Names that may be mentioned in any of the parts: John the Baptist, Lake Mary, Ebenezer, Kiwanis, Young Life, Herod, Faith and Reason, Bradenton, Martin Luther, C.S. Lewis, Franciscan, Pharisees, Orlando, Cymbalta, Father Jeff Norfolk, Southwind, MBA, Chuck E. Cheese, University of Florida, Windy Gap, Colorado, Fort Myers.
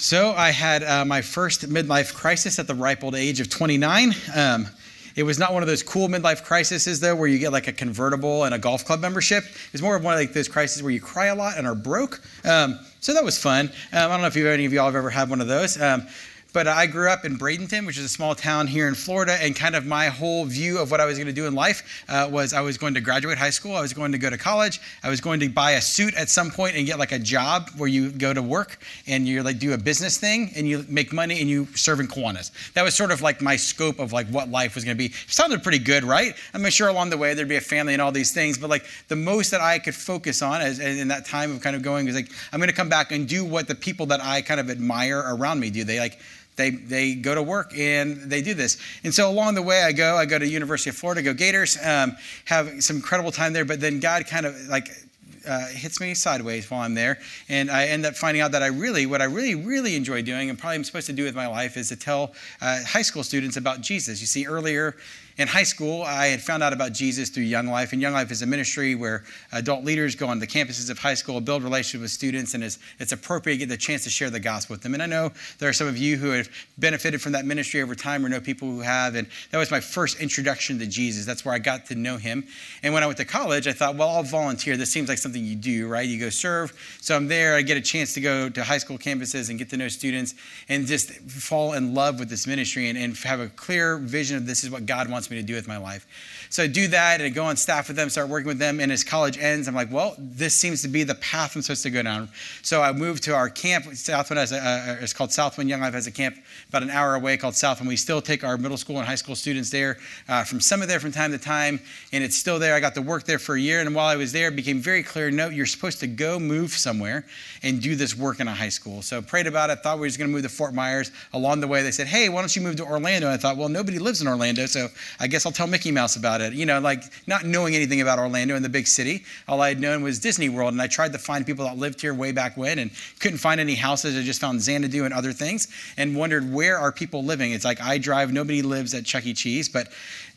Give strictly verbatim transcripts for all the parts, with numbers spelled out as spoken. So I had uh, my first midlife crisis at the ripe old age of twenty-nine. Um, it was not one of those cool midlife crises, though, where you get like a convertible and a golf club membership. It was more of one of like those crises where you cry a lot and are broke. Um, so that was fun. Um, I don't know if you, any of y'all have ever had one of those. Um, But I grew up in Bradenton, which is a small town here in Florida, and kind of my whole view of what I was going to do in life uh, was I was going to graduate high school, I was going to go to college, I was going to buy a suit at some point and get like a job where you go to work and you like do a business thing and you make money and you serve in Kiwanis. That was sort of like my scope of like what life was going to be. It sounded pretty good, right? I'm sure along the way there'd be a family and all these things, but like the most that I could focus on as, as in that time of kind of going is like I'm going to come back and do what the people that I kind of admire around me do. They like They they go to work and they do this. And so along the way I go, I go to University of Florida, go Gators, um, have some incredible time there. But then God kind of like uh, hits me sideways while I'm there. And I end up finding out that I really, what I really, really enjoy doing and probably I'm supposed to do with my life is to tell uh, high school students about Jesus. You see, earlier in high school, I had found out about Jesus through Young Life, and Young Life is a ministry where adult leaders go on the campuses of high school, build relationships with students, and it's, it's appropriate to get the chance to share the gospel with them. And I know there are some of you who have benefited from that ministry over time or know people who have, and that was my first introduction to Jesus. That's where I got to know him. And when I went to college, I thought, well, I'll volunteer. This seems like something you do, right? You go serve. So I'm there. I get a chance to go to high school campuses and get to know students and just fall in love with this ministry and, and have a clear vision of this is what God wants me to do with my life. So I do that and I go on staff with them, start working with them. And as college ends, I'm like, well, this seems to be the path I'm supposed to go down. So I moved to our camp. Southwind has a, uh, it's called Southwind. Young Life has a camp about an hour away called Southwind. We still take our middle school and high school students there uh, from summer there from time to time. And it's still there. I got to work there for a year. And while I was there, it became very clear, no, you're supposed to go move somewhere and do this work in a high school. So I prayed about it. Thought we were just going to move to Fort Myers. Along the way, they said, hey, why don't you move to Orlando? And I thought, well, nobody lives in Orlando, so I guess I'll tell Mickey Mouse about it. You know, like not knowing anything about Orlando and the big city. All I had known was Disney World. And I tried to find people that lived here way back when and couldn't find any houses. I just found Xanadu and other things and wondered, where are people living? It's like I drive, nobody lives at Chuck E. Cheese. But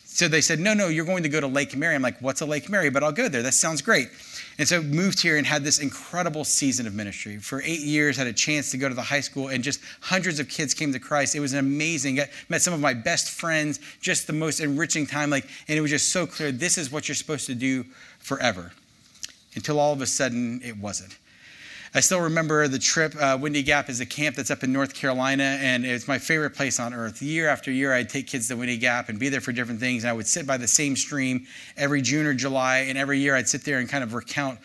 so they said, no, no, you're going to go to Lake Mary. I'm like, what's a Lake Mary? But I'll go there. That sounds great. And so moved here and had this incredible season of ministry. For eight years, had a chance to go to the high school, and just hundreds of kids came to Christ. It was an amazing. I met some of my best friends, just the most enriching time. Like, and it was just so clear, this is what you're supposed to do forever. Until all of a sudden, it wasn't. I still remember the trip. Uh, Windy Gap is a camp that's up in North Carolina, and it's my favorite place on earth. Year after year, I'd take kids to Windy Gap and be there for different things, and I would sit by the same stream every June or July, and every year I'd sit there and kind of recount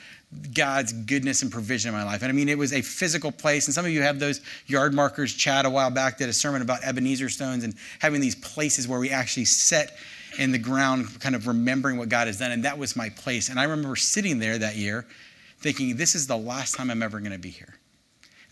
God's goodness and provision in my life. And I mean, it was a physical place. And some of you have those yard markers. Chad, a while back, did a sermon about Ebenezer stones and having these places where we actually set in the ground, kind of remembering what God has done. And that was my place. And I remember sitting there that year thinking, this is the last time I'm ever going to be here.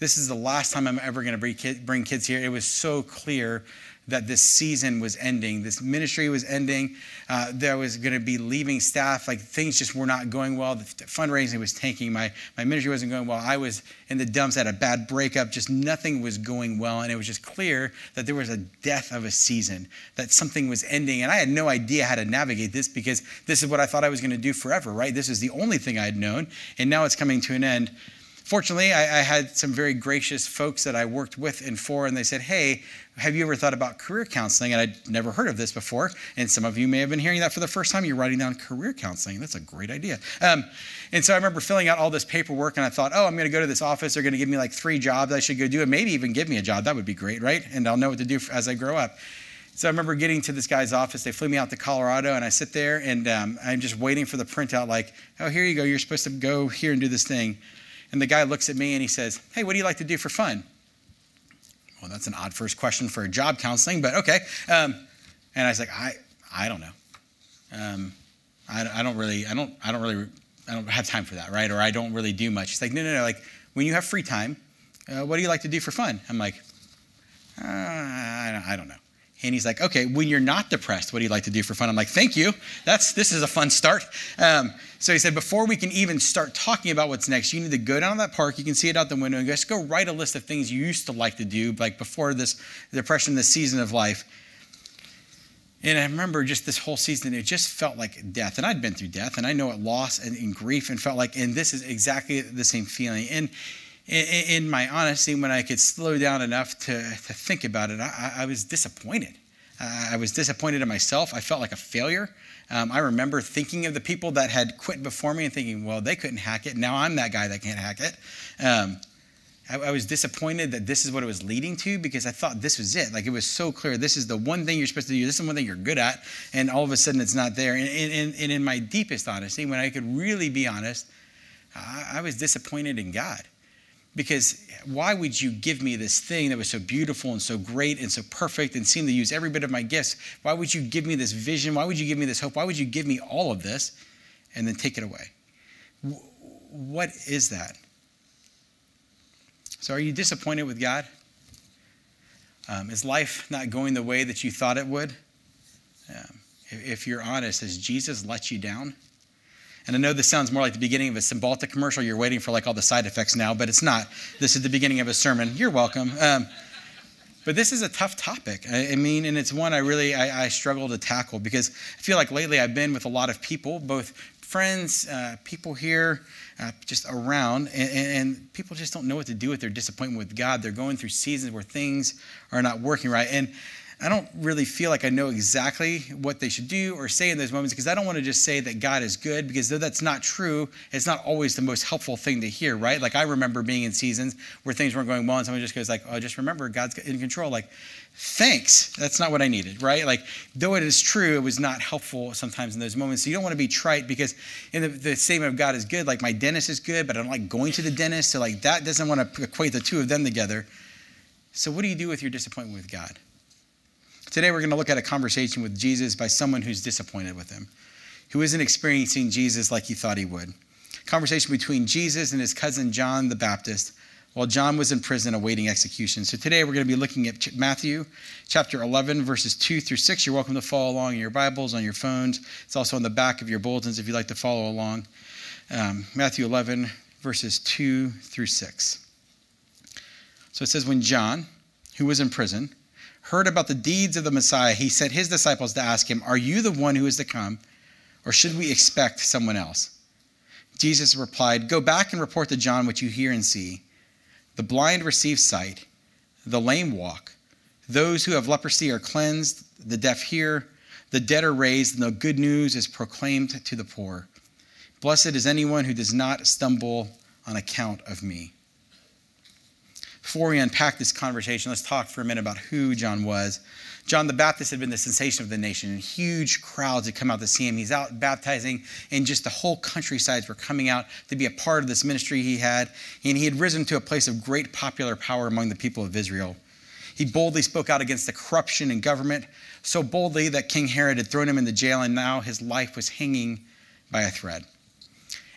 This is the last time I'm ever going to bring kids here. It was so clear that this season was ending. This ministry was ending. Uh, there was going to be leaving staff. Like, things just were not going well. The fundraising was tanking. My, my ministry wasn't going well. I was in the dumps, had a bad breakup. Just nothing was going well. And it was just clear that there was a death of a season, that something was ending. And I had no idea how to navigate this, because this is what I thought I was going to do forever, right? This is the only thing I had known. And now it's coming to an end. Fortunately, I, I had some very gracious folks that I worked with and for, and they said, hey, have you ever thought about career counseling? And I'd never heard of this before, and some of you may have been hearing that for the first time. You're writing down career counseling. That's a great idea. Um, and so I remember filling out all this paperwork, and I thought, oh, I'm going to go to this office. They're going to give me like three jobs I should go do, and maybe even give me a job. That would be great, right? And I'll know what to do as I grow up. So I remember getting to this guy's office. They flew me out to Colorado, and I sit there, and um, I'm just waiting for the printout, like, oh, here you go. You're supposed to go here and do this thing. And the guy looks at me and he says, hey, what do you like to do for fun? Well, that's an odd first question for a job counseling, but okay. Um, and I was like, I, I don't know. Um, I, I don't really, I don't, I don't really, I don't have time for that, right? Or I don't really do much. He's like, no, no, no. Like, when you have free time, uh, what do you like to do for fun? I'm like, uh, I don't know. And he's like, okay, when you're not depressed, what do you like to do for fun? I'm like, thank you. That's This is a fun start. Um, so he said, before we can even start talking about what's next, you need to go down to that park. You can see it out the window. And just go write a list of things you used to like to do, like before this depression, this season of life. And I remember just this whole season, it just felt like death. And I'd been through death, and I know it, loss and, and grief, and felt like, and this is exactly the same feeling. And in, in my honesty, when I could slow down enough to, to think about it, I, I was disappointed. Uh, I was disappointed in myself. I felt like a failure. Um, I remember thinking of the people that had quit before me and thinking, well, they couldn't hack it. Now I'm that guy that can't hack it. Um, I, I was disappointed that this is what it was leading to, because I thought this was it. Like, it was so clear. This is the one thing you're supposed to do. This is the one thing you're good at. And all of a sudden, it's not there. And, and, and in my deepest honesty, when I could really be honest, I, I was disappointed in God. Because why would you give me this thing that was so beautiful and so great and so perfect and seemed to use every bit of my gifts? Why would you give me this vision? Why would you give me this hope? Why would you give me all of this and then take it away? What is that? So are you disappointed with God? Um, is life not going the way that you thought it would? Um, if you're honest, has Jesus let you down? And I know this sounds more like the beginning of a Cymbalta commercial. You're waiting for like all the side effects now, but it's not. This is the beginning of a sermon. You're welcome. Um, but this is a tough topic. I, I mean, and it's one I really, I, I struggle to tackle, because I feel like lately I've been with a lot of people, both friends, uh, people here, uh, just around, and, and people just don't know what to do with their disappointment with God. They're going through seasons where things are not working right. And I don't really feel like I know exactly what they should do or say in those moments, because I don't want to just say that God is good, because though that's not true, it's not always the most helpful thing to hear, right? Like, I remember being in seasons where things weren't going well and someone just goes like, oh, just remember God's in control. Like, thanks. That's not what I needed, right? Like, though it is true, it was not helpful sometimes in those moments. So you don't want to be trite, because in the, the statement of God is good, like, my dentist is good, but I don't like going to the dentist. So like, that doesn't want to equate the two of them together. So what do you do with your disappointment with God? Today, we're going to look at a conversation with Jesus by someone who's disappointed with him, who isn't experiencing Jesus like he thought he would. Conversation between Jesus and his cousin, John the Baptist, while John was in prison awaiting execution. So today, we're going to be looking at Matthew chapter eleven, verses two through six. You're welcome to follow along in your Bibles, on your phones. It's also on the back of your bulletins if you'd like to follow along. Um, Matthew eleven, verses two through six. So it says, when John, who was in prison, heard about the deeds of the Messiah, he sent his disciples to ask him, are you the one who is to come, or should we expect someone else? Jesus replied, go back and report to John what you hear and see. The blind receive sight, the lame walk, those who have leprosy are cleansed, the deaf hear, the dead are raised, and the good news is proclaimed to the poor. Blessed is anyone who does not stumble on account of me. Before we unpack this conversation, let's talk for a minute about who John was. John the Baptist had been the sensation of the nation, and huge crowds had come out to see him. He's out baptizing, and just the whole countrysides were coming out to be a part of this ministry he had. And he had risen to a place of great popular power among the people of Israel. He boldly spoke out against the corruption in government, so boldly that King Herod had thrown him into jail, and now his life was hanging by a thread.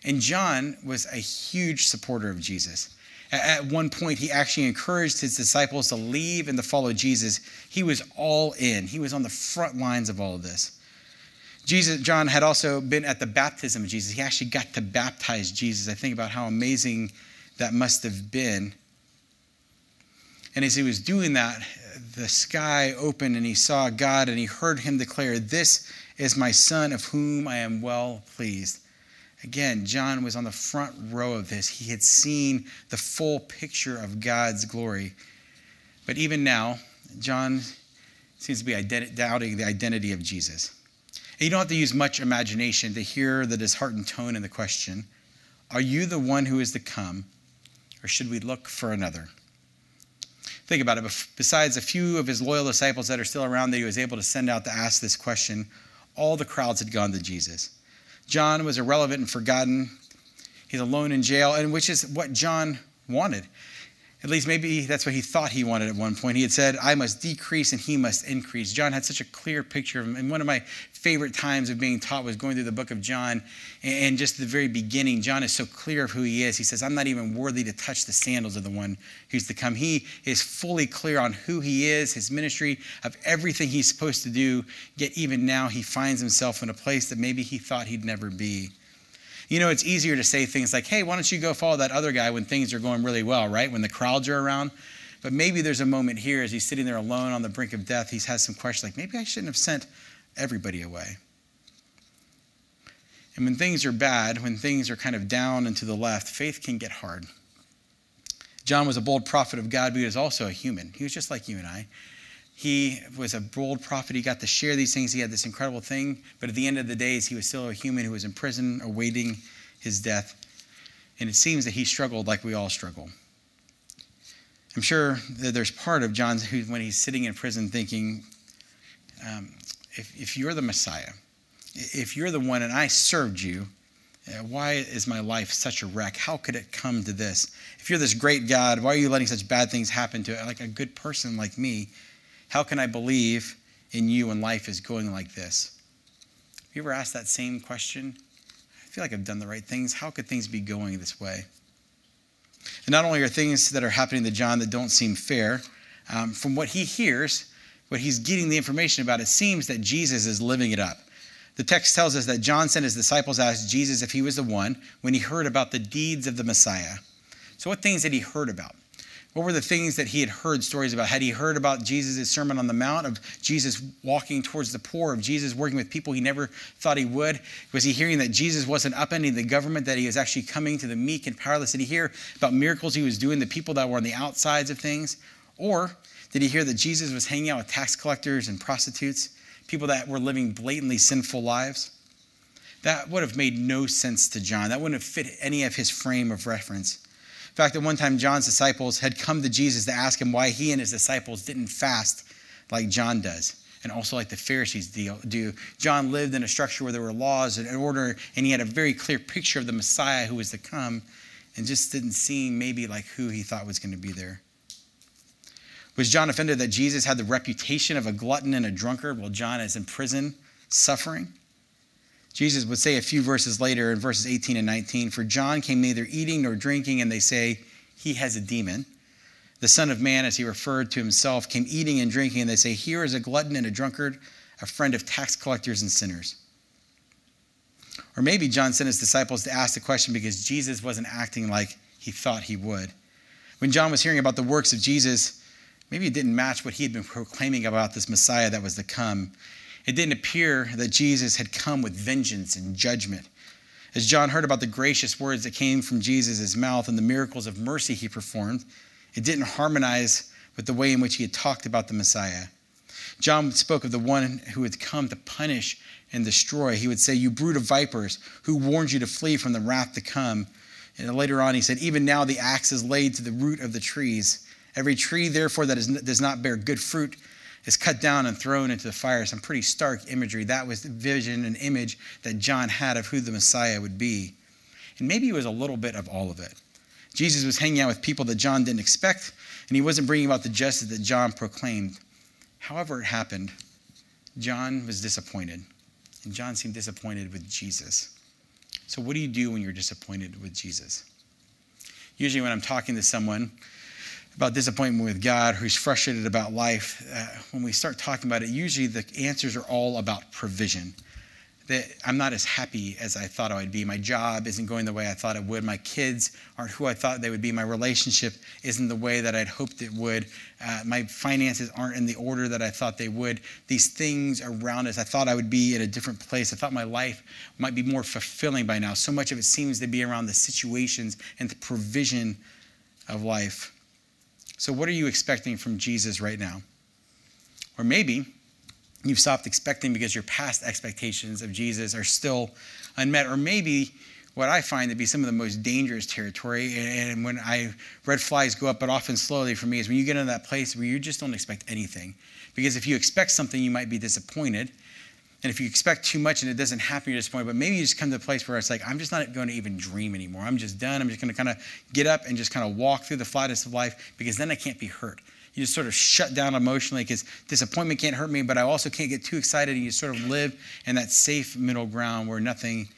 And John was a huge supporter of Jesus. At one point, he actually encouraged his disciples to leave and to follow Jesus. He was all in. He was on the front lines of all of this. Jesus, John had also been at the baptism of Jesus. He actually got to baptize Jesus. I think about how amazing that must have been. And as he was doing that, the sky opened and he saw God, and he heard him declare, this is my son of whom I am well pleased. Again, John was on the front row of this. He had seen the full picture of God's glory. But even now, John seems to be ident- doubting the identity of Jesus. And you don't have to use much imagination to hear the disheartened tone in the question, are you the one who is to come, or should we look for another? Think about it. Besides a few of his loyal disciples that are still around that he was able to send out to ask this question, all the crowds had gone to Jesus. John was irrelevant and forgotten. He's alone in jail, and which is what John wanted. At least maybe that's what he thought he wanted at one point. He had said, I must decrease and he must increase. John had such a clear picture of him. And one of my favorite times of being taught was going through the book of John. And just at the very beginning, John is so clear of who he is. He says, I'm not even worthy to touch the sandals of the one who's to come. He is fully clear on who he is, his ministry, of everything he's supposed to do. Yet even now he finds himself in a place that maybe he thought he'd never be. You know, it's easier to say things like, hey, why don't you go follow that other guy when things are going really well, right? When the crowds are around. But maybe there's a moment here as he's sitting there alone on the brink of death, he has some questions like, maybe I shouldn't have sent everybody away. And when things are bad, when things are kind of down and to the left, faith can get hard. John was a bold prophet of God, but he was also a human. He was just like you and I. He was a bold prophet. He got to share these things. He had this incredible thing. But at the end of the days, he was still a human who was in prison awaiting his death. And it seems that he struggled like we all struggle. I'm sure that there's part of John who, when he's sitting in prison thinking, um, if, if you're the Messiah, if you're the one and I served you, why is my life such a wreck? How could it come to this? If you're this great God, why are you letting such bad things happen to like a good person like me? How can I believe in you when life is going like this? Have you ever asked that same question? I feel like I've done the right things. How could things be going this way? And not only are things that are happening to John that don't seem fair, um, from what he hears, what he's getting the information about, it seems that Jesus is living it up. The text tells us that John sent his disciples asked Jesus if he was the one when he heard about the deeds of the Messiah. So what things did he heard about? What were the things that he had heard stories about? Had he heard about Jesus' Sermon on the Mount, of Jesus walking towards the poor, of Jesus working with people he never thought he would? Was he hearing that Jesus wasn't upending the government, that he was actually coming to the meek and powerless? Did he hear about miracles he was doing, the people that were on the outsides of things? Or did he hear that Jesus was hanging out with tax collectors and prostitutes? People that were living blatantly sinful lives? That would have made no sense to John. That wouldn't have fit any of his frame of reference. In fact, at one time, John's disciples had come to Jesus to ask him why he and his disciples didn't fast like John does, and also like the Pharisees do. John lived in a structure where there were laws and order, and he had a very clear picture of the Messiah who was to come, and just didn't seem maybe like who he thought was going to be there. Was John offended that Jesus had the reputation of a glutton and a drunkard while John is in prison, suffering? Jesus would say a few verses later in verses eighteen and nineteen, "For John came neither eating nor drinking, and they say, he has a demon. The Son of Man, as he referred to himself, came eating and drinking, and they say, here is a glutton and a drunkard, a friend of tax collectors and sinners." Or maybe John sent his disciples to ask the question because Jesus wasn't acting like he thought he would. When John was hearing about the works of Jesus, maybe it didn't match what he had been proclaiming about this Messiah that was to come. It didn't appear that Jesus had come with vengeance and judgment. As John heard about the gracious words that came from Jesus' mouth and the miracles of mercy he performed, it didn't harmonize with the way in which he had talked about the Messiah. John spoke of the one who had come to punish and destroy. He would say, "You brood of vipers, who warned you to flee from the wrath to come?" And later on he said, "Even now the axe is laid to the root of the trees. Every tree, therefore, that is, does not bear good fruit is cut down and thrown into the fire." Some pretty stark imagery. That was the vision and image that John had of who the Messiah would be. And maybe it was a little bit of all of it. Jesus was hanging out with people that John didn't expect, and he wasn't bringing about the justice that John proclaimed. However it happened, John was disappointed, and John seemed disappointed with Jesus. So what do you do when you're disappointed with Jesus? Usually when I'm talking to someone about disappointment with God, who's frustrated about life, uh, when we start talking about it, usually the answers are all about provision. That I'm not as happy as I thought I would be. My job isn't going the way I thought it would. My kids aren't who I thought they would be. My relationship isn't the way that I'd hoped it would. Uh, my finances aren't in the order that I thought they would. These things around us, I thought I would be in a different place. I thought my life might be more fulfilling by now. So much of it seems to be around the situations and the provision of life. So what are you expecting from Jesus right now? Or maybe you've stopped expecting because your past expectations of Jesus are still unmet. Or maybe what I find to be some of the most dangerous territory, and when I red flags go up, but often slowly for me, is when you get into that place where you just don't expect anything. Because if you expect something, you might be disappointed. And if you expect too much and it doesn't happen, you're disappointed. But maybe you just come to a place where it's like, I'm just not going to even dream anymore. I'm just done. I'm just going to kind of get up and just kind of walk through the flattest of life, because then I can't be hurt. You just sort of shut down emotionally because disappointment can't hurt me, but I also can't get too excited. And you sort of live in that safe middle ground where nothing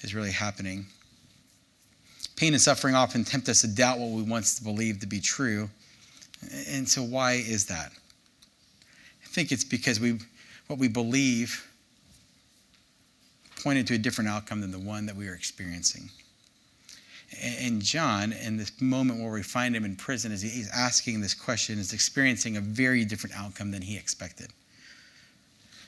is really happening. Pain and suffering often tempt us to doubt what we once believed to be true. And so why is that? I think it's because we what we believe pointed to a different outcome than the one that we are experiencing. And John, in this moment where we find him in prison, as he's asking this question, is experiencing a very different outcome than he expected.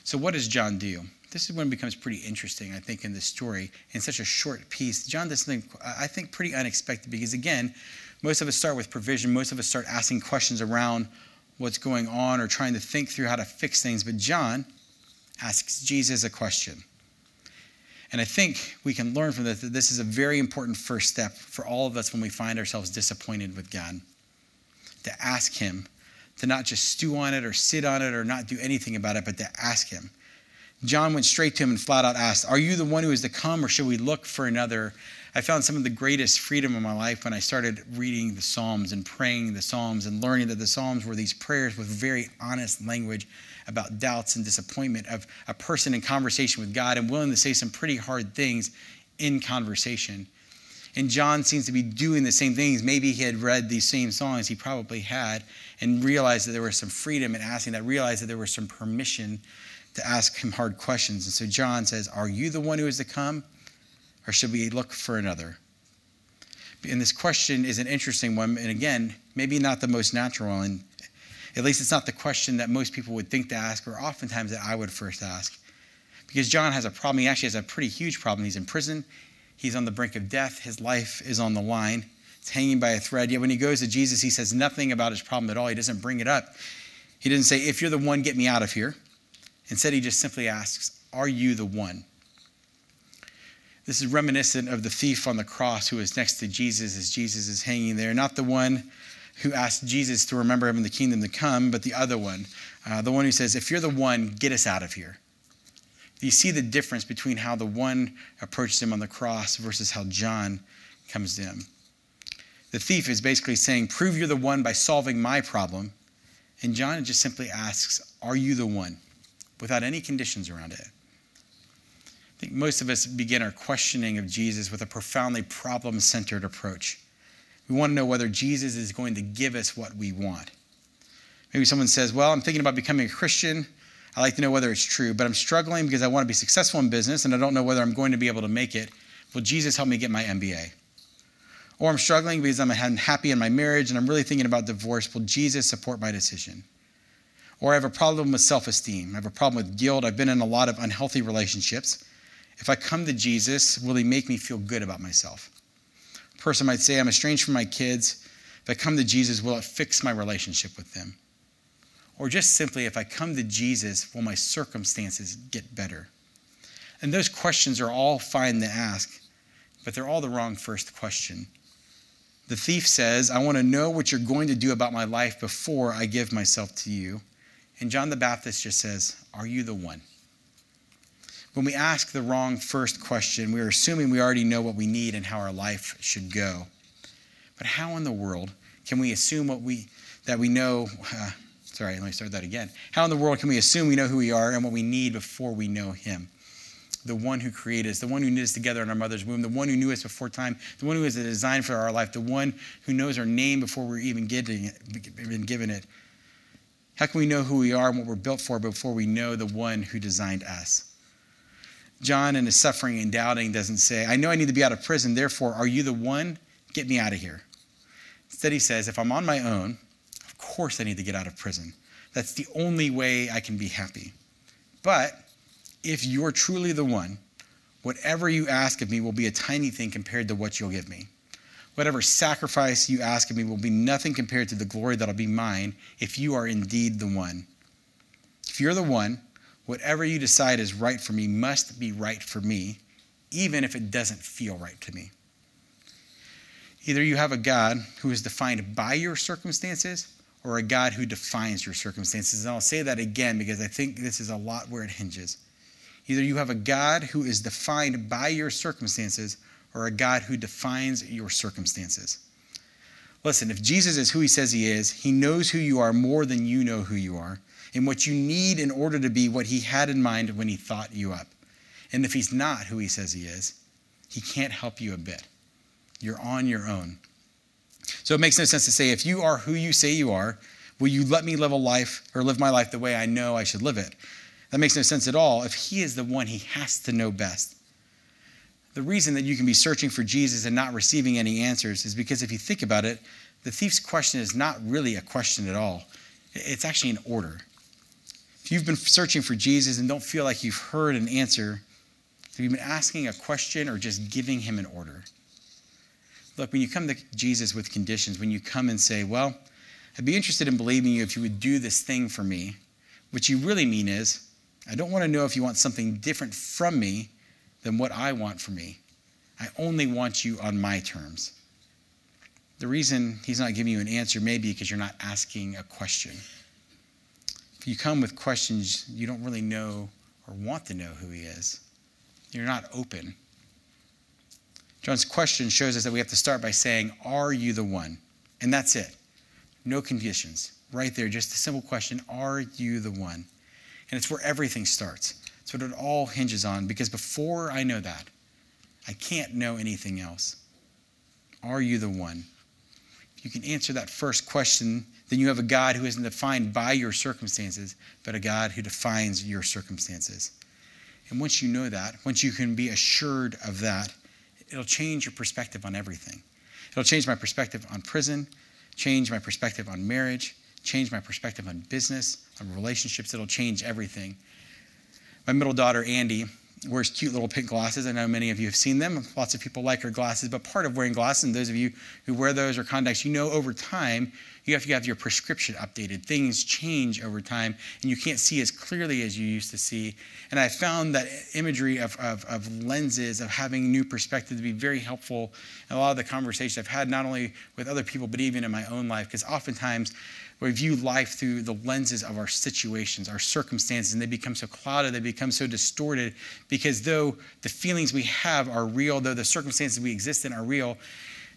So what does John do? This is when it becomes pretty interesting, I think, in this story. In such a short piece, John does something, I think, pretty unexpected, because, again, Most of us start with provision. Most of us start asking questions around what's going on or trying to think through how to fix things. But John asks Jesus a question. And I think we can learn from this that this is a very important first step for all of us when we find ourselves disappointed with God, to ask him, to not just stew on it or sit on it or not do anything about it, but to ask him. John went straight to him and flat out asked, "Are you the one who is to come, or should we look for another?" I found some of the greatest freedom in my life when I started reading the Psalms and praying the Psalms and learning that the Psalms were these prayers with very honest language about doubts and disappointment of a person in conversation with God and willing to say some pretty hard things in conversation. And John seems to be doing the same things. Maybe he had read these same songs, he probably had, and realized that there was some freedom in asking that, realized that there was some permission to ask him hard questions. And so John says, "Are you the one who is to come, or should we look for another?" And this question is an interesting one, and again, maybe not the most natural, and at least it's not the question that most people would think to ask, or oftentimes that I would first ask. Because John has a problem. He actually has a pretty huge problem. He's in prison. He's on the brink of death. His life is on the line. It's hanging by a thread. Yet when he goes to Jesus, he says nothing about his problem at all. He doesn't bring it up. He doesn't say, "If you're the one, get me out of here." Instead, he just simply asks, "Are you the one?" This is reminiscent of the thief on the cross who is next to Jesus as Jesus is hanging there. Not the one who asked Jesus to remember him in the kingdom to come, but the other one. Uh, the one who says, "If you're the one, get us out of here." You see the difference between how the one approaches him on the cross versus how John comes to him. The thief is basically saying, "Prove you're the one by solving my problem." And John just simply asks, "Are you the one?" Without any conditions around it. I think most of us begin our questioning of Jesus with a profoundly problem-centered approach. We want to know whether Jesus is going to give us what we want. Maybe someone says, "Well, I'm thinking about becoming a Christian. I'd like to know whether it's true, but I'm struggling because I want to be successful in business and I don't know whether I'm going to be able to make it. Will Jesus help me get my M B A? Or I'm struggling because I'm unhappy in my marriage and I'm really thinking about divorce. Will Jesus support my decision? Or I have a problem with self-esteem. I have a problem with guilt. I've been in a lot of unhealthy relationships. If I come to Jesus, will he make me feel good about myself? A person might say, I'm estranged from my kids. If I come to Jesus, will it fix my relationship with them? Or just simply, if I come to Jesus, will my circumstances get better?" And those questions are all fine to ask, but they're all the wrong first question. The thief says, "I want to know what you're going to do about my life before I give myself to you." And John the Baptist just says, "Are you the one?" When we ask the wrong first question, we are assuming we already know what we need and how our life should go. But how in the world can we assume what we that we know? Uh, sorry, let me start that again. How in the world can we assume we know who we are and what we need before we know him? The one who created us, the one who knit us together in our mother's womb, the one who knew us before time, the one who has a design for our life, the one who knows our name before we're even getting it, even given it. How can we know who we are and what we're built for before we know the one who designed us? John, in his suffering and doubting, doesn't say, "I know I need to be out of prison, therefore, are you the one? Get me out of here." Instead, he says, "If I'm on my own, of course I need to get out of prison. That's the only way I can be happy. But if you're truly the one, whatever you ask of me will be a tiny thing compared to what you'll give me. Whatever sacrifice you ask of me will be nothing compared to the glory that'll be mine if you are indeed the one. If you're the one, whatever you decide is right for me must be right for me, even if it doesn't feel right to me." Either you have a God who is defined by your circumstances or a God who defines your circumstances. And I'll say that again because I think this is a lot where it hinges. Either you have a God who is defined by your circumstances or a God who defines your circumstances. Listen, if Jesus is who he says he is, he knows who you are more than you know who you are and what you need in order to be what he had in mind when he thought you up. And if he's not who he says he is, he can't help you a bit. You're on your own. So it makes no sense to say, if you are who you say you are, will you let me live a life or live my life the way I know I should live it? That makes no sense at all if he is the one he has to know best. The reason that you can be searching for Jesus and not receiving any answers is because if you think about it, the thief's question is not really a question at all. It's actually an order. If you've been searching for Jesus and don't feel like you've heard an answer, if you've been asking a question or just giving him an order. Look, when you come to Jesus with conditions, when you come and say, well, I'd be interested in believing you if you would do this thing for me, what you really mean is, I don't want to know if you want something different from me than what I want for me. I only want you on my terms. The reason he's not giving you an answer may be because you're not asking a question. If you come with questions, you don't really know or want to know who he is. You're not open. John's question shows us that we have to start by saying, are you the one? And that's it. No conditions. Right there, just a simple question, are you the one? And it's where everything starts. It's what it all hinges on, because before I know that, I can't know anything else. Are you the one? If you can answer that first question, then you have a God who isn't defined by your circumstances, but a God who defines your circumstances. And once you know that, once you can be assured of that, it'll change your perspective on everything. It'll change my perspective on prison, change my perspective on marriage, change my perspective on business, on relationships. It'll change everything. My middle daughter, Andy, wears cute little pink glasses. I know many of you have seen them. Lots of people like her glasses, but part of wearing glasses, and those of you who wear those or contacts, you know over time, you have to have your prescription updated. Things change over time, and you can't see as clearly as you used to see. And I found that imagery of, of, of lenses, of having new perspective to be very helpful in a lot of the conversations I've had, not only with other people, but even in my own life, because oftentimes we view life through the lenses of our situations, our circumstances, and they become so clouded, they become so distorted, because though the feelings we have are real, though the circumstances we exist in are real,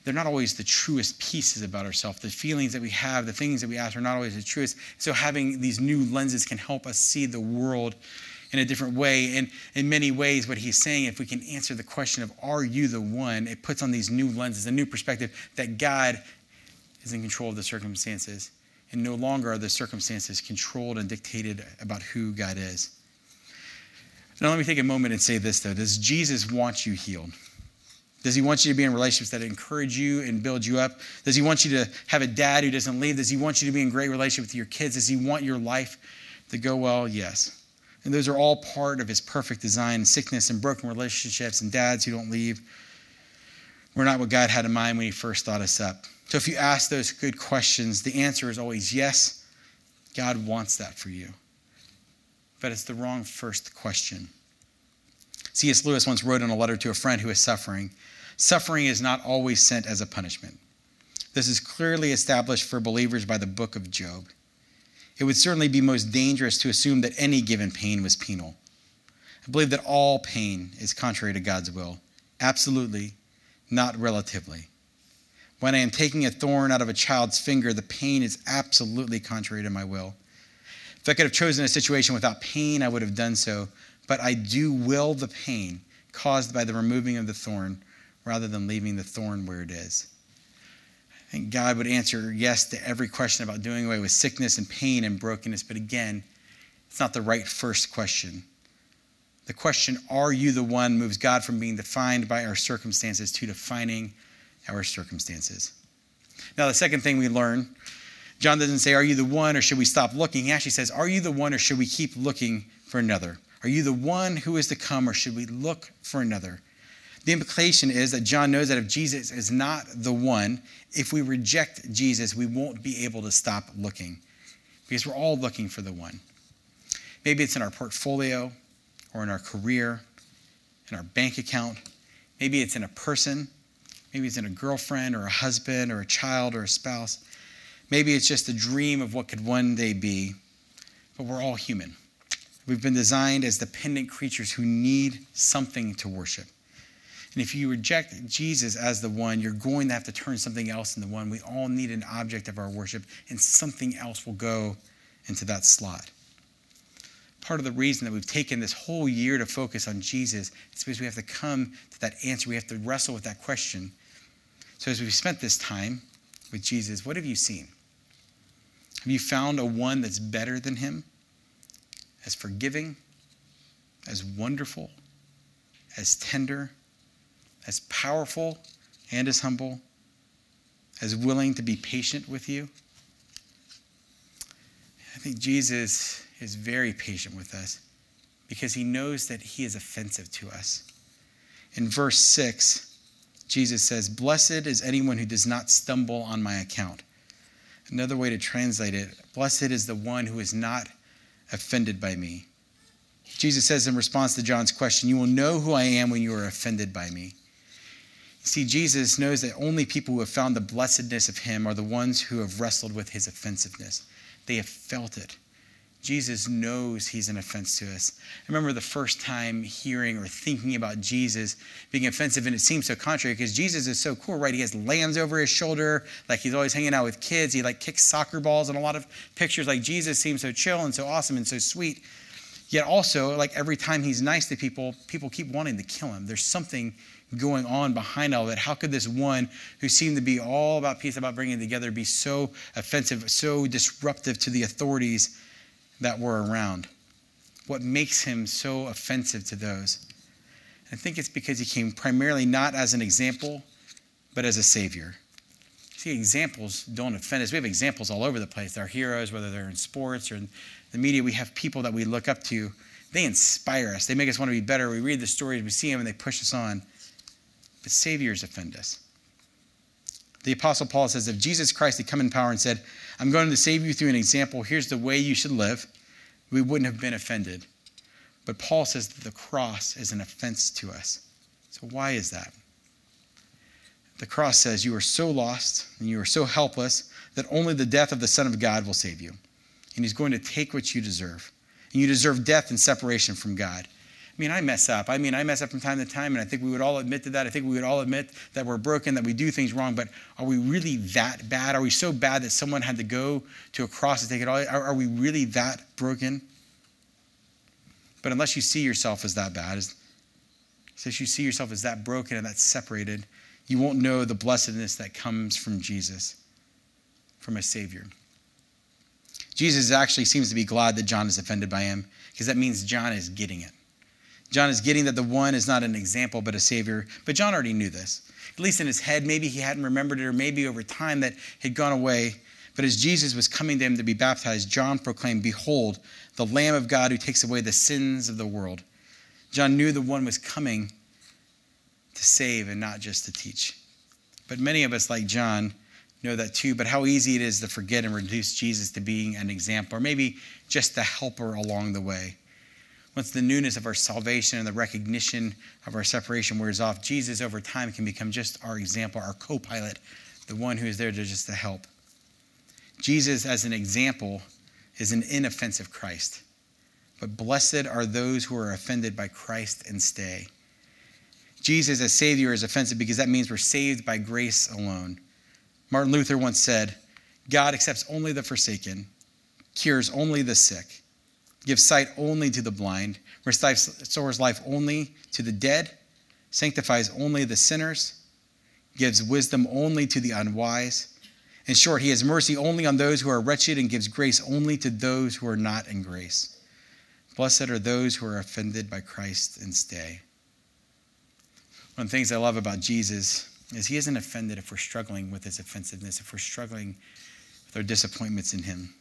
they're not always the truest pieces about ourselves. The feelings that we have, the things that we ask are not always the truest. So having these new lenses can help us see the world in a different way. And in many ways, what he's saying, if we can answer the question of, are you the one? It puts on these new lenses, a new perspective that God is in control of the circumstances. And no longer are the circumstances controlled and dictated about who God is. Now let me take a moment and say this, though. Does Jesus want you healed? Does he want you to be in relationships that encourage you and build you up? Does he want you to have a dad who doesn't leave? Does he want you to be in great relationship with your kids? Does he want your life to go well? Yes. And those are all part of his perfect design, sickness and broken relationships and dads who don't leave. We're not what God had in mind when he first thought us up. So if you ask those good questions, the answer is always yes. God wants that for you. But it's the wrong first question. C S Lewis once wrote in a letter to a friend who is suffering, suffering is not always sent as a punishment. This is clearly established for believers by the book of Job. It would certainly be most dangerous to assume that any given pain was penal. I believe that all pain is contrary to God's will. Absolutely, not relatively. When I am taking a thorn out of a child's finger, the pain is absolutely contrary to my will. If I could have chosen a situation without pain, I would have done so. But I do will the pain caused by the removing of the thorn rather than leaving the thorn where it is. I think God would answer yes to every question about doing away with sickness and pain and brokenness. But again, it's not the right first question. The question, are you the one, moves God from being defined by our circumstances to defining our circumstances. Now, the second thing we learn, John doesn't say, are you the one or should we stop looking? He actually says, are you the one or should we keep looking for another? Are you the one who is to come, or should we look for another? The implication is that John knows that if Jesus is not the one, if we reject Jesus, we won't be able to stop looking, because we're all looking for the one. Maybe it's in our portfolio or in our career, in our bank account. Maybe it's in a person. Maybe it's in a girlfriend or a husband or a child or a spouse. Maybe it's just a dream of what could one day be, but we're all human. We've been designed as dependent creatures who need something to worship. And if you reject Jesus as the one, you're going to have to turn something else into one. We all need an object of our worship, and something else will go into that slot. Part of the reason that we've taken this whole year to focus on Jesus is because we have to come to that answer. We have to wrestle with that question. So as we've spent this time with Jesus, what have you seen? Have you found a one that's better than him? As forgiving, as wonderful, as tender, as powerful, and as humble, as willing to be patient with you. I think Jesus is very patient with us because he knows that he is offensive to us. In verse six, Jesus says, "Blessed is anyone who does not stumble on my account." Another way to translate it, "Blessed is the one who is not offended by me." Jesus says in response to John's question, "You will know who I am when you are offended by me." You see, Jesus knows that only people who have found the blessedness of him are the ones who have wrestled with his offensiveness. They have felt it. Jesus knows he's an offense to us. I remember the first time hearing or thinking about Jesus being offensive, and it seems so contrary because Jesus is so cool, right? He has lambs over his shoulder, like he's always hanging out with kids. He like kicks soccer balls in a lot of pictures. Like Jesus seems so chill and so awesome and so sweet. Yet also, like every time he's nice to people, people keep wanting to kill him. There's something going on behind all that. How could this one who seemed to be all about peace, about bringing together, be so offensive, so disruptive to the authorities that were around? What makes him so offensive to those? I think it's because he came primarily not as an example, but as a savior. See, examples don't offend us. We have examples all over the place. Our heroes, whether they're in sports or in the media, we have people that we look up to. They inspire us. They make us want to be better. We read the stories, we see them, and they push us on. But saviors offend us. The Apostle Paul says, if Jesus Christ had come in power and said, "I'm going to save you through an example, here's the way you should live," we wouldn't have been offended. But Paul says that the cross is an offense to us. So why is that? The cross says you are so lost and you are so helpless that only the death of the Son of God will save you. And he's going to take what you deserve. And you deserve death and separation from God. I mean, I mess up. I mean, I mess up from time to time, and I think we would all admit to that. I think we would all admit that we're broken, that we do things wrong, but are we really that bad? Are we so bad that someone had to go to a cross to take it all? Are, are we really that broken? But unless you see yourself as that bad, as, since you see yourself as that broken and that separated, you won't know the blessedness that comes from Jesus, from a Savior. Jesus actually seems to be glad that John is offended by him, because that means John is getting it. John is getting that the one is not an example, but a savior. But John already knew this. At least in his head, maybe he hadn't remembered it, or maybe over time that had gone away. But as Jesus was coming to him to be baptized, John proclaimed, "Behold, the Lamb of God who takes away the sins of the world." John knew the one was coming to save and not just to teach. But many of us, like John, know that too. But how easy it is to forget and reduce Jesus to being an example, or maybe just the helper along the way. Once the newness of our salvation and the recognition of our separation wears off, Jesus over time can become just our example, our co-pilot, the one who is there to just to help. Jesus as an example is an inoffensive Christ. But blessed are those who are offended by Christ and stay. Jesus as Savior is offensive because that means we're saved by grace alone. Martin Luther once said, "God accepts only the forsaken, cures only the sick, gives sight only to the blind, restores life only to the dead, sanctifies only the sinners, gives wisdom only to the unwise. In short, he has mercy only on those who are wretched and gives grace only to those who are not in grace. Blessed are those who are offended by Christ and stay." One of the things I love about Jesus is he isn't offended if we're struggling with his offensiveness, if we're struggling with our disappointments in him.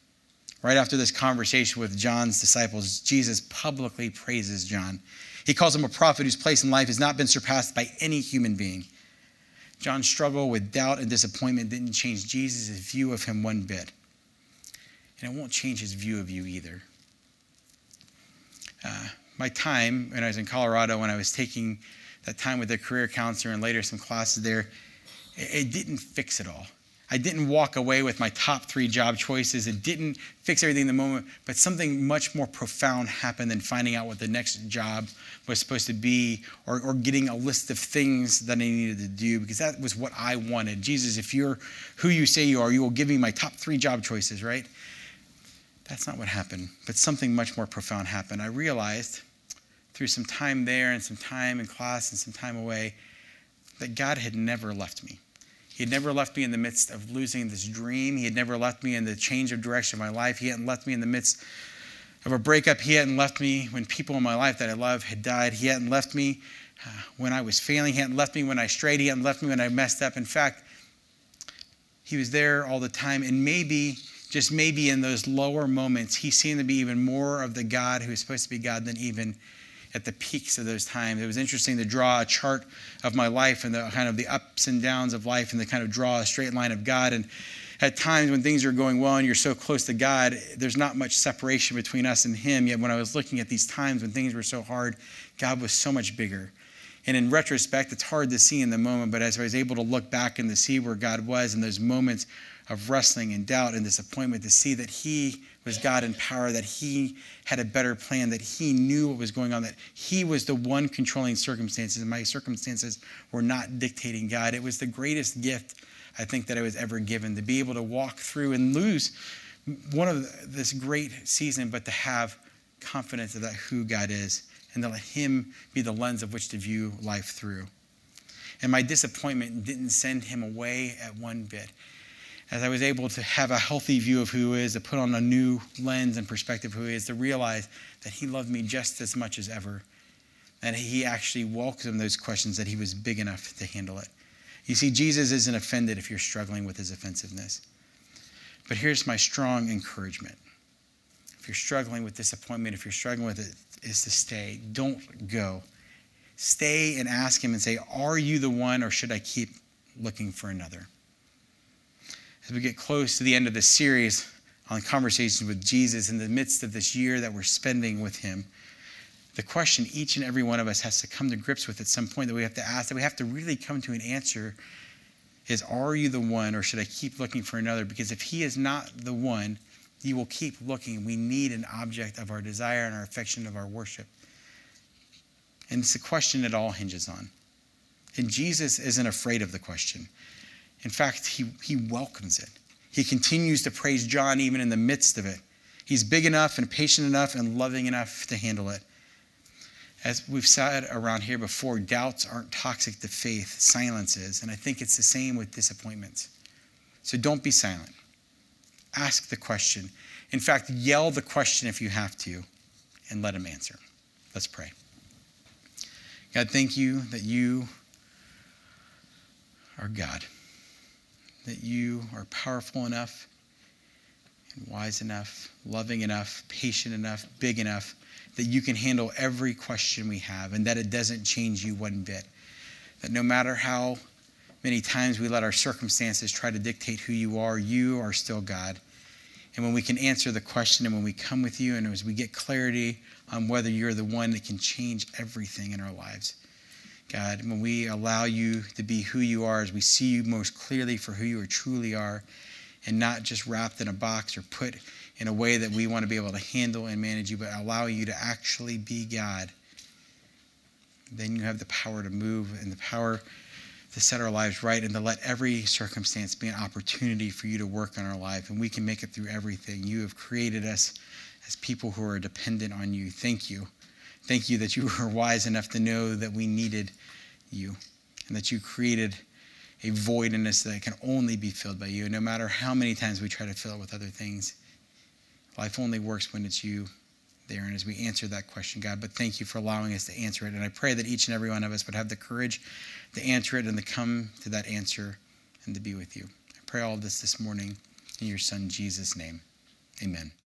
Right after this conversation with John's disciples, Jesus publicly praises John. He calls him a prophet whose place in life has not been surpassed by any human being. John's struggle with doubt and disappointment didn't change Jesus' view of him one bit. And it won't change his view of you either. Uh, my time when I was in Colorado, when I was taking that time with a career counselor and later some classes there, it, it didn't fix it all. I didn't walk away with my top three job choices. It didn't fix everything in the moment, but something much more profound happened than finding out what the next job was supposed to be or, or getting a list of things that I needed to do, because that was what I wanted. Jesus, if you're who you say you are, you will give me my top three job choices, right? That's not what happened, but something much more profound happened. I realized through some time there and some time in class and some time away that God had never left me. He had never left me in the midst of losing this dream. He had never left me in the change of direction of my life. He hadn't left me in the midst of a breakup. He hadn't left me when people in my life that I love had died. He hadn't left me uh, when I was failing. He hadn't left me when I strayed. He hadn't left me when I messed up. In fact, he was there all the time. And maybe, just maybe in those lower moments, he seemed to be even more of the God who is supposed to be God than even at the peaks of those times. It was interesting to draw a chart of my life and the kind of the ups and downs of life, and to kind of draw a straight line of God. And at times when things are going well and you're so close to God, there's not much separation between us and him. Yet when I was looking at these times when things were so hard, God was so much bigger. And in retrospect, it's hard to see in the moment, but as I was able to look back and to see where God was in those moments of wrestling and doubt and disappointment, to see that he was God in power, that he had a better plan, that he knew what was going on, that he was the one controlling circumstances, and my circumstances were not dictating God. It was the greatest gift, I think, that I was ever given, to be able to walk through and lose one of this great season, but to have confidence about who God is, and to let him be the lens of which to view life through. And my disappointment didn't send him away at one bit. As I was able to have a healthy view of who he is, to put on a new lens and perspective of who he is, to realize that he loved me just as much as ever, and he actually welcomed those questions, that he was big enough to handle it. You see, Jesus isn't offended if you're struggling with his offensiveness. But here's my strong encouragement. If you're struggling with disappointment, if you're struggling with it, is to stay. Don't go. Stay and ask him and say, are you the one, or should I keep looking for another? As we get close to the end of this series on conversations with Jesus, in the midst of this year that we're spending with him, the question each and every one of us has to come to grips with at some point, that we have to ask, that we have to really come to an answer, is, are you the one, or should I keep looking for another? Because if he is not the one, you will keep looking. We need an object of our desire and our affection, of our worship. And it's a question it all hinges on. And Jesus isn't afraid of the question. In fact, he, he welcomes it. He continues to praise John even in the midst of it. He's big enough and patient enough and loving enough to handle it. As we've said around here before, doubts aren't toxic to faith, silence is. And I think it's the same with disappointments. So don't be silent. Ask the question. In fact, yell the question if you have to, and let him answer. Let's pray. God, thank you that you are God, that you are powerful enough and wise enough, loving enough, patient enough, big enough, that you can handle every question we have, and that it doesn't change you one bit, that no matter how many times we let our circumstances try to dictate who you are, you are still God. And when we can answer the question, and when we come with you, and as we get clarity on whether you're the one that can change everything in our lives, God, when we allow you to be who you are, as we see you most clearly for who you truly are, and not just wrapped in a box or put in a way that we want to be able to handle and manage you, but allow you to actually be God, then you have the power to move and the power to set our lives right, and to let every circumstance be an opportunity for you to work on our life. And we can make it through everything. You have created us as people who are dependent on you. Thank you. Thank you that you were wise enough to know that we needed you, and that you created a void in us that can only be filled by you. And no matter how many times we try to fill it with other things, life only works when it's you there, and as we answer that question, God. But thank you for allowing us to answer it, and I pray that each and every one of us would have the courage to answer it, and to come to that answer, and to be with you. I pray all of this this morning in your son Jesus' name. Amen.